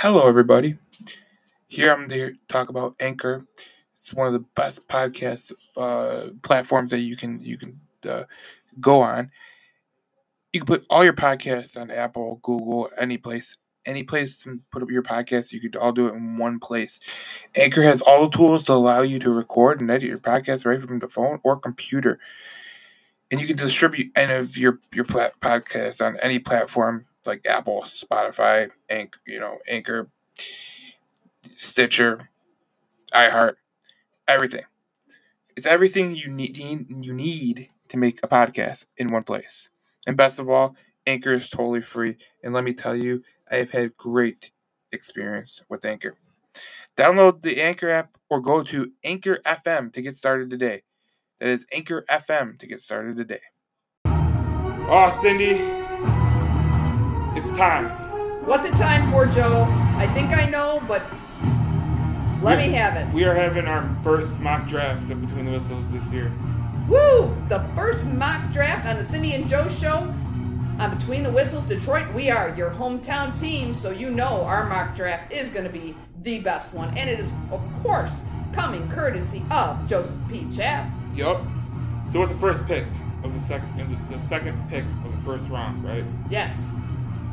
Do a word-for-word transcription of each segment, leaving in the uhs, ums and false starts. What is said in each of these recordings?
Hello, everybody. Here I'm to talk about Anchor. It's one of the best podcast uh, platforms that you can you can uh, go on. You can put all your podcasts on Apple, Google, any place, any place to put up your podcast. You could all do it in one place. Anchor has all the tools to allow you to record and edit your podcast right from the phone or computer, and you can distribute any of your your plat- podcasts on any platform. Like Apple, Spotify, Anch- you know, Anchor, Stitcher, iHeart, everything. It's everything you need you need to make a podcast in one place. And best of all, Anchor is totally free. And let me tell you, I have had great experience with Anchor. Download the Anchor app or go to Anchor F M to get started today. That is Anchor F M to get started today. Oh, Cindy. It's time. What's it time for, Joe? I think I know, but let we, me have it. We are having our first mock draft of Between the Whistles this year. Woo! The first mock draft on the Cindy and Joe show on Between the Whistles Detroit. We are your hometown team, so you know our mock draft is going to be the best one. And it is, of course, coming courtesy of Joseph P. Chapp. Yup. So with the first pick of the second, the second pick of the first round, right? Yes.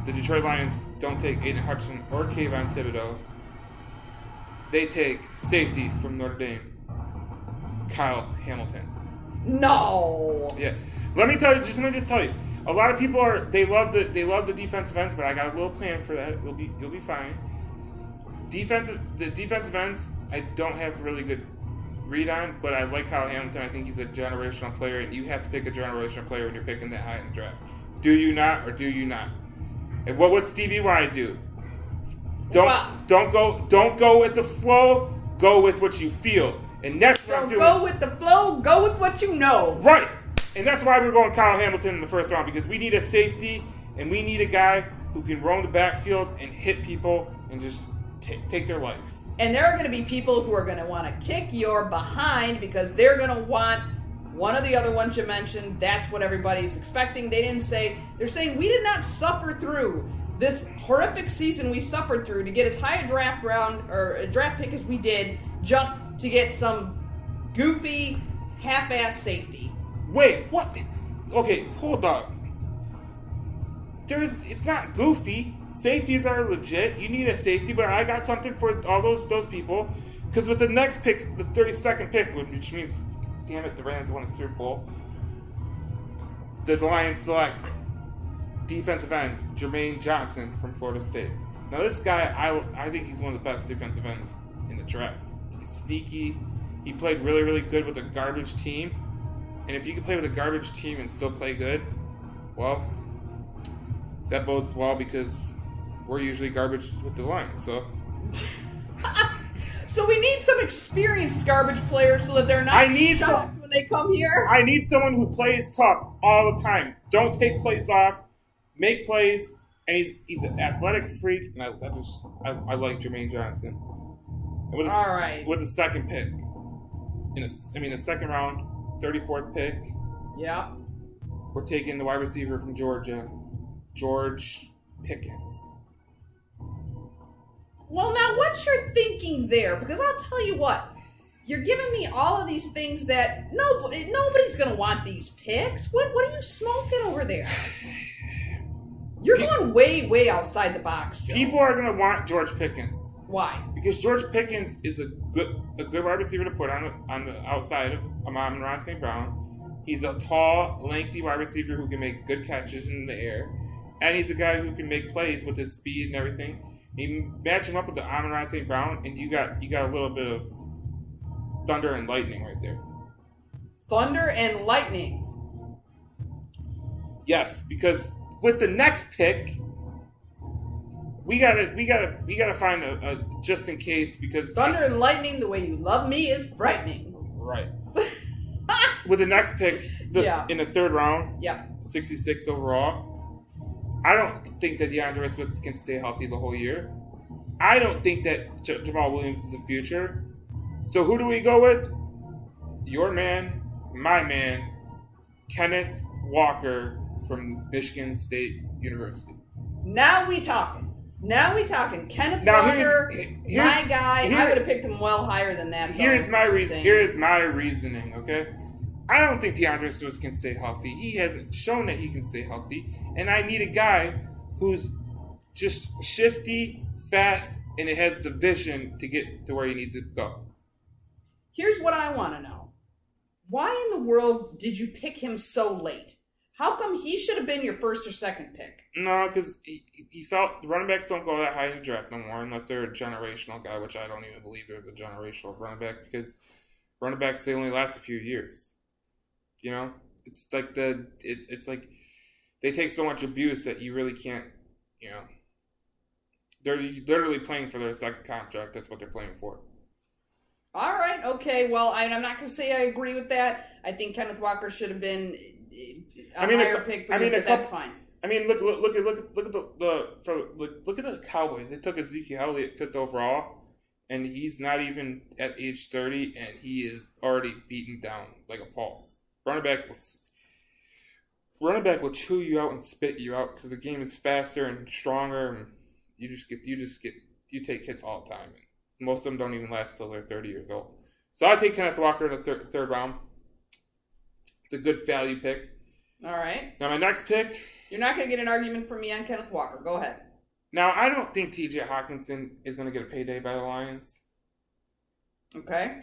The Detroit Lions don't take Aidan Hutchinson or Kayvon Thibodeaux. They take safety from Notre Dame, Kyle Hamilton. No. Yeah. Let me tell you. Just let me just tell you. A lot of people are they love the they love the defensive ends, but I got a little plan for that. You'll be you'll be fine. Defensive the defensive ends I don't have really good read on, but I like Kyle Hamilton. I think he's a generational player, and you have to pick a generational player when you're picking that high in the draft. Do you not, or do you not? And what would Stevie Ryan do? Don't wow. don't go don't go with the flow. Go with what you feel, and that's what don't I'm doing. Don't go with the flow. Go with what you know. Right, and that's why we're going Kyle Hamilton in the first round because we need a safety and we need a guy who can roam the backfield and hit people and just t- take their lives. And there are going to be people who are going to want to kick your behind because they're going to want. One of the other ones you mentioned, that's what everybody's expecting. They didn't say, they're saying we did not suffer through this horrific season we suffered through to get as high a draft round or a draft pick as we did just to get some goofy, half-ass safety. Wait, what? Okay, hold up. There's, it's not goofy. Safeties are legit. You need a safety, but I got something for all those those people. Because with the next pick, the thirty-second pick, which means... Damn it, the Rams won the Super Bowl. The Lions select defensive end Jermaine Johnson from Florida State. Now this guy, I, I think he's one of the best defensive ends in the draft. He's sneaky. He played really, really good with a garbage team. And if you can play with a garbage team and still play good, well, that bodes well because we're usually garbage with the Lions, so... So we need some experienced garbage players so that they're not shocked some, when they come here. I need someone who plays tough all the time. Don't take plays off. Make plays. And he's, he's an athletic freak. And I, I just I, I like Jermaine Johnson. And with a, all right. With the second pick. In a, I mean, the second round, thirty-fourth pick. Yeah. We're taking the wide receiver from Georgia, George Pickens. Well, now, what's your thinking there? Because I'll tell you what. You're giving me all of these things that nobody, nobody's going to want these picks. What What are you smoking over there? You're people, going way, way outside the box, Joe. People are going to want George Pickens. Why? Because George Pickens is a good a good wide receiver to put on the, on the outside of Amon-Ra Saint Brown. He's a tall, lengthy wide receiver who can make good catches in the air. And he's a guy who can make plays with his speed and everything. You match him up with the Amon-Ra Saint Brown, and you got you got a little bit of thunder and lightning right there. Thunder and lightning. Yes, because with the next pick, we gotta we gotta we gotta find a, a just in case because thunder I, and lightning. The way you love me is frightening. Right. With the next pick, the, yeah. in the third round, yeah, sixty-six overall. I don't think that DeAndre Swift can stay healthy the whole year. I don't think that J- Jamal Williams is the future. So who do we go with? Your man, my man, Kenneth Walker from Michigan State University. Now we talking. Now we talking. Kenneth now Walker, here's, here's, my guy. Here, I would have picked him well higher than that. Here's my reason. Here is my reasoning. Okay, I don't think DeAndre Swift can stay healthy. He hasn't shown that he can stay healthy, and I need a guy who's just shifty, fast, and it has the vision to get to where he needs to go. Here's what I want to know: why in the world did you pick him so late? How come he should have been your first or second pick? No, because he, he felt running backs don't go that high in the draft no more unless they're a generational guy, which I don't even believe there's a generational running back because running backs, they only last a few years. You know? It's like the it's it's like they take so much abuse that you really can't, you know. They're literally playing for their second contract. That's what they're playing for. All right. Okay. Well, I, I'm not going to say I agree with that. I think Kenneth Walker should have been... A I mean, a, pick, I mean, a, that's fine. I mean, look, look, look at, look, look at the, the for, look, look at the Cowboys. They took Ezekiel Elliott fifth overall, and he's not even at age thirty, and he is already beaten down like a paw. Running back will, running back will chew you out and spit you out because the game is faster and stronger, and you just get, you just get, you take hits all the time. And most of them don't even last till they're thirty years old. So I take Kenneth Walker in the third, third round. It's a good value pick. All right. Now, my next pick. You're not going to get an argument from me on Kenneth Walker. Go ahead. Now, I don't think T J. Hockenson is going to get a payday by the Lions. Okay.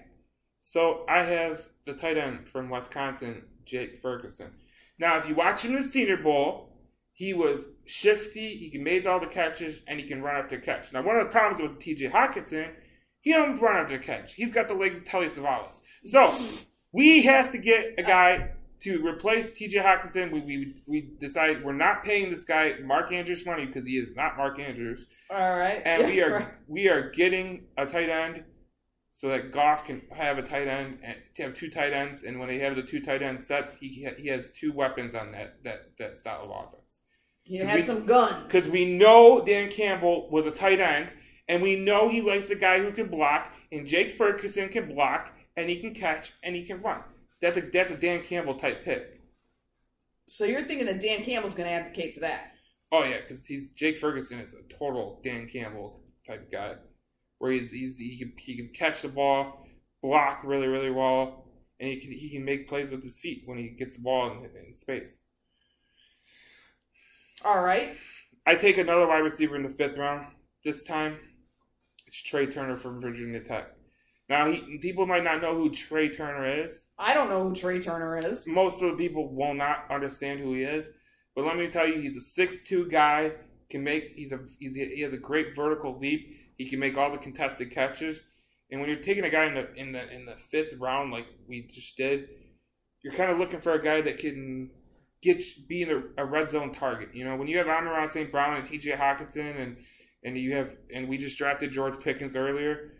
So, I have the tight end from Wisconsin, Jake Ferguson. Now, if you watch him in the Senior Bowl, he was shifty, he made all the catches, and he can run after catch. Now, one of the problems with T J. Hockenson, he don't run after catch. He's got the legs of Telly Savalas. So... We have to get a guy to replace T J. Hockenson. We we we decide we're not paying this guy Mark Andrews money because he is not Mark Andrews. All right. And yeah, we are right. we are getting a tight end so that Goff can have a tight end and to have two tight ends. And when they have the two tight end sets, he he has two weapons on that that, that style of offense. He has we, some guns. Because we know Dan Campbell was a tight end, and we know he likes a guy who can block, and Jake Ferguson can block. And he can catch, and he can run. That's a that's a Dan Campbell type pick. So you're thinking that Dan Campbell's going to advocate for that? Oh yeah, because he's Jake Ferguson is a total Dan Campbell type of guy, where he's, he's he can he can catch the ball, block really really well, and he can he can make plays with his feet when he gets the ball in, in space. All right. I take another wide receiver in the fifth round. This time, it's Trey Turner from Virginia Tech. Now, he, people might not know who Trey Turner is. I don't know who Trey Turner is. Most of the people will not understand who he is. But let me tell you, he's a six two guy. Can make he's a he's, he has a great vertical leap. He can make all the contested catches. And when you're taking a guy in the in the in the fifth round, like we just did, you're kind of looking for a guy that can get be in a, a red zone target. You know, when you have Amon-Ra Saint Brown and T J. Hockenson and and you have and we just drafted George Pickens earlier.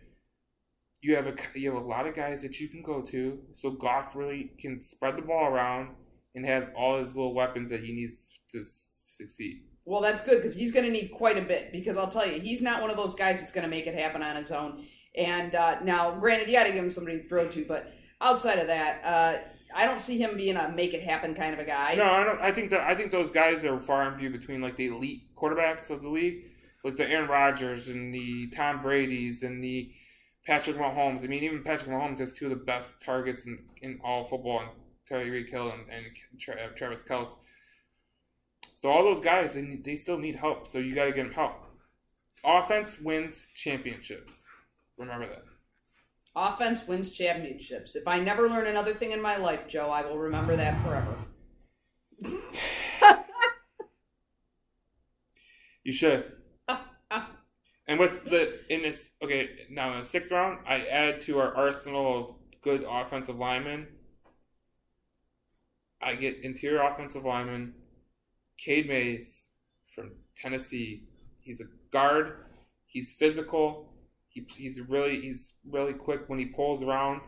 You have a you have a lot of guys that you can go to, so Goff really can spread the ball around and have all his little weapons that he needs to succeed. Well, that's good because he's going to need quite a bit because I'll tell you, he's not one of those guys that's going to make it happen on his own. And uh, now, granted, you got to give him somebody to throw to, but outside of that, uh, I don't see him being a make it happen kind of a guy. No, I don't. I think that I think those guys are far and few between, like the elite quarterbacks of the league, like the Aaron Rodgers and the Tom Brady's and the Patrick Mahomes. I mean, even Patrick Mahomes has two of the best targets in, in all football, and Tyreek Hill and, and Tra- Travis Kelce. So all those guys, they, need, they still need help, so you got to get them help. Offense wins championships. Remember that. Offense wins championships. If I never learn another thing in my life, Joe, I will remember that forever. You should. And what's the in this? Okay, now in the sixth round, I add to our arsenal of good offensive linemen. I get interior offensive lineman Cade Mays from Tennessee. He's a guard. He's physical. He, he's really he's really quick when he pulls around.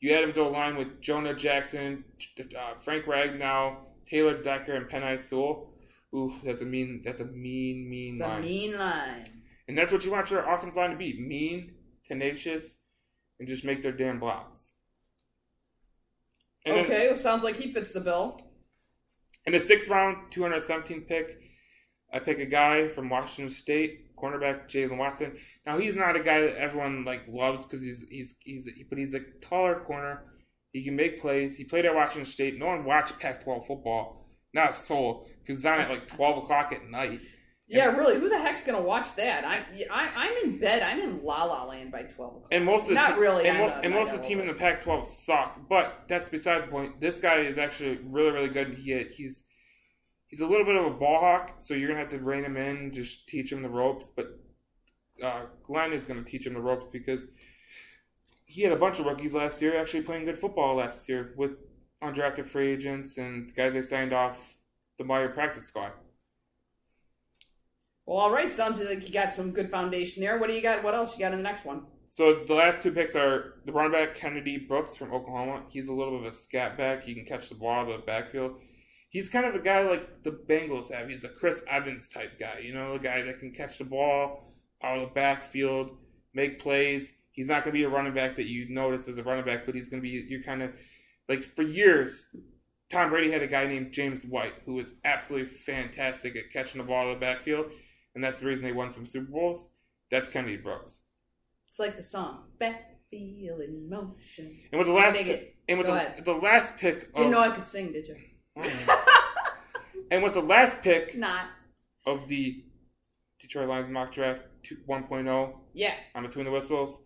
You add him to a line with Jonah Jackson, uh, Frank Ragnow, Taylor Decker, and Penei Sewell. Oof, that's a mean. That's a mean, mean it's line. It's a mean line. And that's what you want your offense line to be. Mean, tenacious, and just make their damn blocks. And okay, then, well, sounds like he fits the bill. In the sixth round, two hundred seventeenth pick, I pick a guy from Washington State, cornerback Jalen Watson. Now he's not a guy that everyone like loves because he's he's he's but he's a taller corner. He can make plays. He played at Washington State. No one watched Pac twelve football. Not a soul, because it's on at like twelve o'clock at night. Yeah, and, really, who the heck's gonna watch that? I, I I'm in bed. I'm in La La Land by twelve o'clock. And most of the not te- really. And, mo- and most of the team in the Pac twelve suck. But that's beside the point. This guy is actually really really good. He had, he's He's a little bit of a ball hawk, so you're going to have to rein him in, just teach him the ropes. But uh, Glenn is going to teach him the ropes because he had a bunch of rookies last year actually playing good football last year with undrafted free agents and guys they signed off the Meyer practice squad. Well, all right. Sounds like you got some good foundation there. What do you got? What else you got in the next one? So the last two picks are the running back Kennedy Brooks from Oklahoma. He's a little bit of a scat back. He can catch the ball out of the backfield. He's kind of a guy like the Bengals have. He's a Chris Evans type guy, you know, a guy that can catch the ball out of the backfield, make plays. He's not going to be a running back that you notice as a running back, but he's going to be you're kind of like for years, Tom Brady had a guy named James White who was absolutely fantastic at catching the ball out of the backfield, and that's the reason they won some Super Bowls. That's Kennedy Brooks. It's like the song, Backfield in Motion. And with the last pick, and with the, the last pick, of, you know I could sing, did you? And with the last pick Not. of the Detroit Lions mock draft one point oh yeah. on Between the Whistles,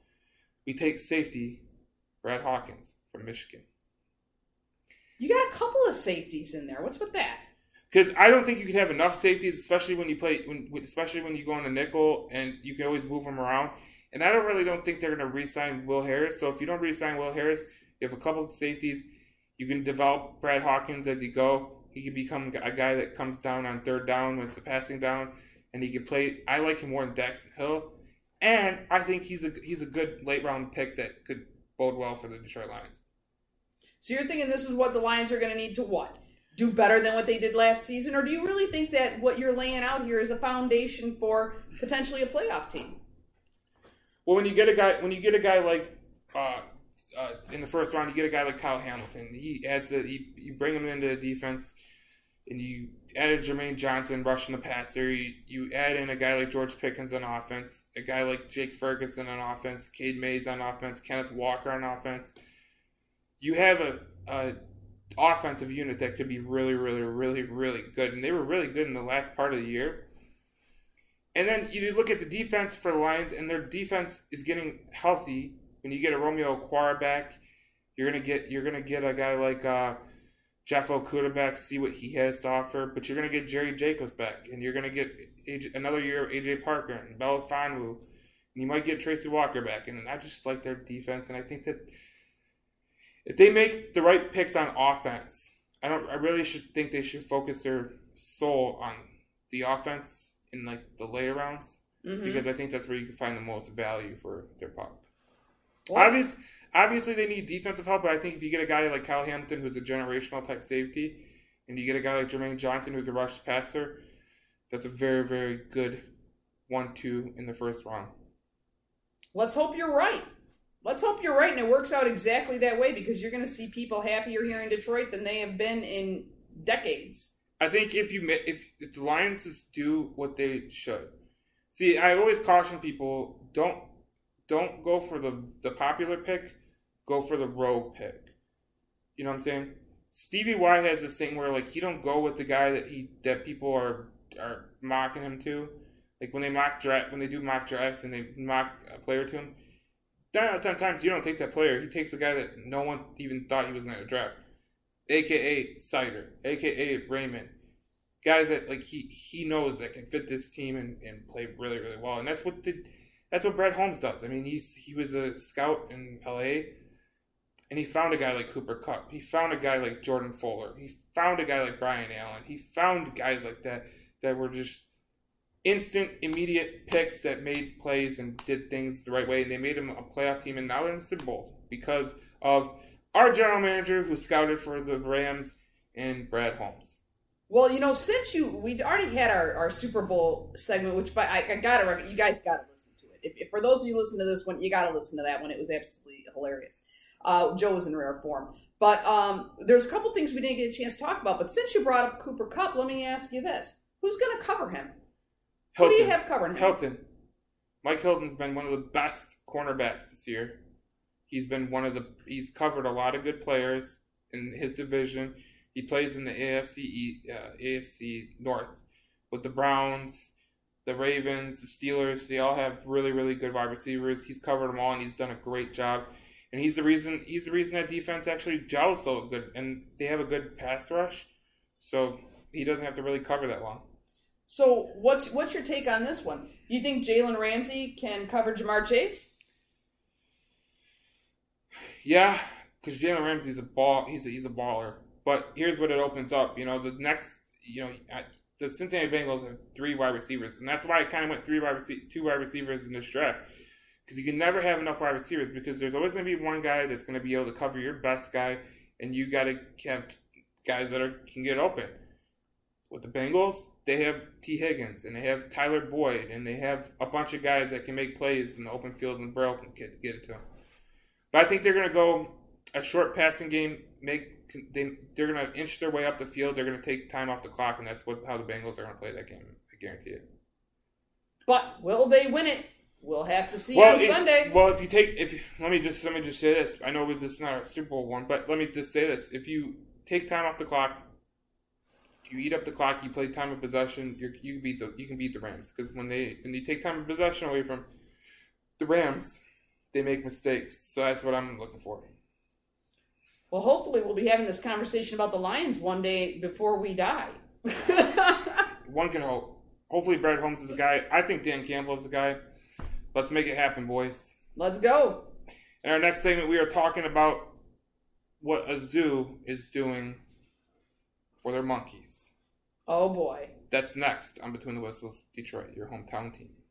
we take safety Brad Hawkins from Michigan. You got a couple of safeties in there. What's with that? Because I don't think you could have enough safeties, especially when you play, when, especially when you go on a nickel and you can always move them around. And I don't really don't think they're going to re-sign Will Harris. So if you don't re-sign Will Harris, you have a couple of safeties. You can develop Brad Hawkins as you go. He can become a guy that comes down on third down when it's a passing down, and he can play. I like him more than Daxton Hill, and I think he's a he's a good late round pick that could bode well for the Detroit Lions. So you're thinking this is what the Lions are going to need to what? Do better than what they did last season, or do you really think that what you're laying out here is a foundation for potentially a playoff team? Well, when you get a guy, when you get a guy like. Uh, Uh, in the first round, you get a guy like Kyle Hamilton. He adds the, he, you bring him into the defense, and you added Jermaine Johnson rushing the passer. You, you add in a guy like George Pickens on offense, a guy like Jake Ferguson on offense, Cade Mays on offense, Kenneth Walker on offense. You have a, a offensive unit that could be really, really, really, really good, and they were really good in the last part of the year. And then you look at the defense for the Lions, and their defense is getting healthy. When you get a Romeo Okwara back, you're gonna get you're gonna get a guy like uh, Jeff Okuda back, see what he has to offer. But you're gonna get Jerry Jacobs back, and you're gonna get A J, another year of A J Parker and Bell Fonwu, and you might get Tracy Walker back. And I just like their defense, and I think that if they make the right picks on offense, I don't I really should think they should focus their soul on the offense in like the later rounds mm-hmm. because I think that's where you can find the most value for their puck. Obviously, obviously, they need defensive help, but I think if you get a guy like Kyle Hamilton, who's a generational type safety, and you get a guy like Jermaine Johnson, who can rush the passer, that's a very, very good one two in the first round. Let's hope you're right. Let's hope you're right, and it works out exactly that way, because you're going to see people happier here in Detroit than they have been in decades. I think if you if, if the Lions just do what they should. See, I always caution people, don't. Don't go for the, the popular pick. Go for the rogue pick. You know what I'm saying? Stevie Y has this thing where, like, he don't go with the guy that he that people are are mocking him to. Like, when they mock draft, when they do mock drafts and they mock a player to him, nine out of ten times you don't take that player. He takes the guy that no one even thought he was going to draft. A K A Sider. A K A Raymond. Guys that, like, he, he knows that can fit this team and, and play really, really well. And that's what the... That's what Brad Holmes does. I mean, he's he was a scout in L A, and he found a guy like Cooper Kupp. He found a guy like Jordan Fuller. He found a guy like Brian Allen. He found guys like that that were just instant, immediate picks that made plays and did things the right way, and they made him a playoff team, and now they're in the Super Bowl because of our general manager who scouted for the Rams and Brad Holmes. Well, you know, since you we already had our, our Super Bowl segment, which by, I, I got to you guys got to listen. If, if for those of you who listen to this one, you got to listen to that one. It was absolutely hilarious. Uh, Joe was in rare form. But um, there's a couple things we didn't get a chance to talk about. But since you brought up Cooper Kupp, let me ask you this. Who's going to cover him? Hilton. Who do you have covering him? Hilton. Mike Hilton's been one of the best cornerbacks this year. He's been one of the – he's covered a lot of good players in his division. He plays in the A F C uh, A F C North with the Browns, the Ravens, the Steelers. They all have really, really good wide receivers. He's covered them all, and he's done a great job. And he's the reason he's the reason that defense actually gels so good, and they have a good pass rush, so he doesn't have to really cover that long. So what's what's your take on this one? You think Jalen Ramsey can cover Jamar Chase? Yeah, because Jalen Ramsey's a ball. He's a, he's a baller. But here's what it opens up. You know, the next, you know, the Cincinnati Bengals have three wide receivers, and that's why I kind of went three wide rece- two wide receivers in this draft, because you can never have enough wide receivers, because there's always going to be one guy that's going to be able to cover your best guy, and you got to have guys that are, can get open. With the Bengals, they have T. Higgins, and they have Tyler Boyd, and they have a bunch of guys that can make plays in the open field and Burrow can get, get it to them. But I think they're going to go a short passing game. Make they, They're going to inch their way up the field. They're going to take time off the clock, and that's what how the Bengals are going to play that game. I guarantee it. But will they win it? We'll have to see well, on it, Sunday. Well, if you take if let me just let me just say this. I know this is not a Super Bowl one, but let me just say this: if you take time off the clock, you eat up the clock. You play time of possession. You're, you beat the you can beat the Rams, because when they when you take time of possession away from the Rams, they make mistakes. So that's what I'm looking for. Well, hopefully we'll be having this conversation about the Lions one day before we die. One can hope. Hopefully Brad Holmes is the guy. I think Dan Campbell is the guy. Let's make it happen, boys. Let's go. In our next segment, we are talking about what a zoo is doing for their monkeys. Oh, boy. That's next on Between the Whistles, Detroit, your hometown team.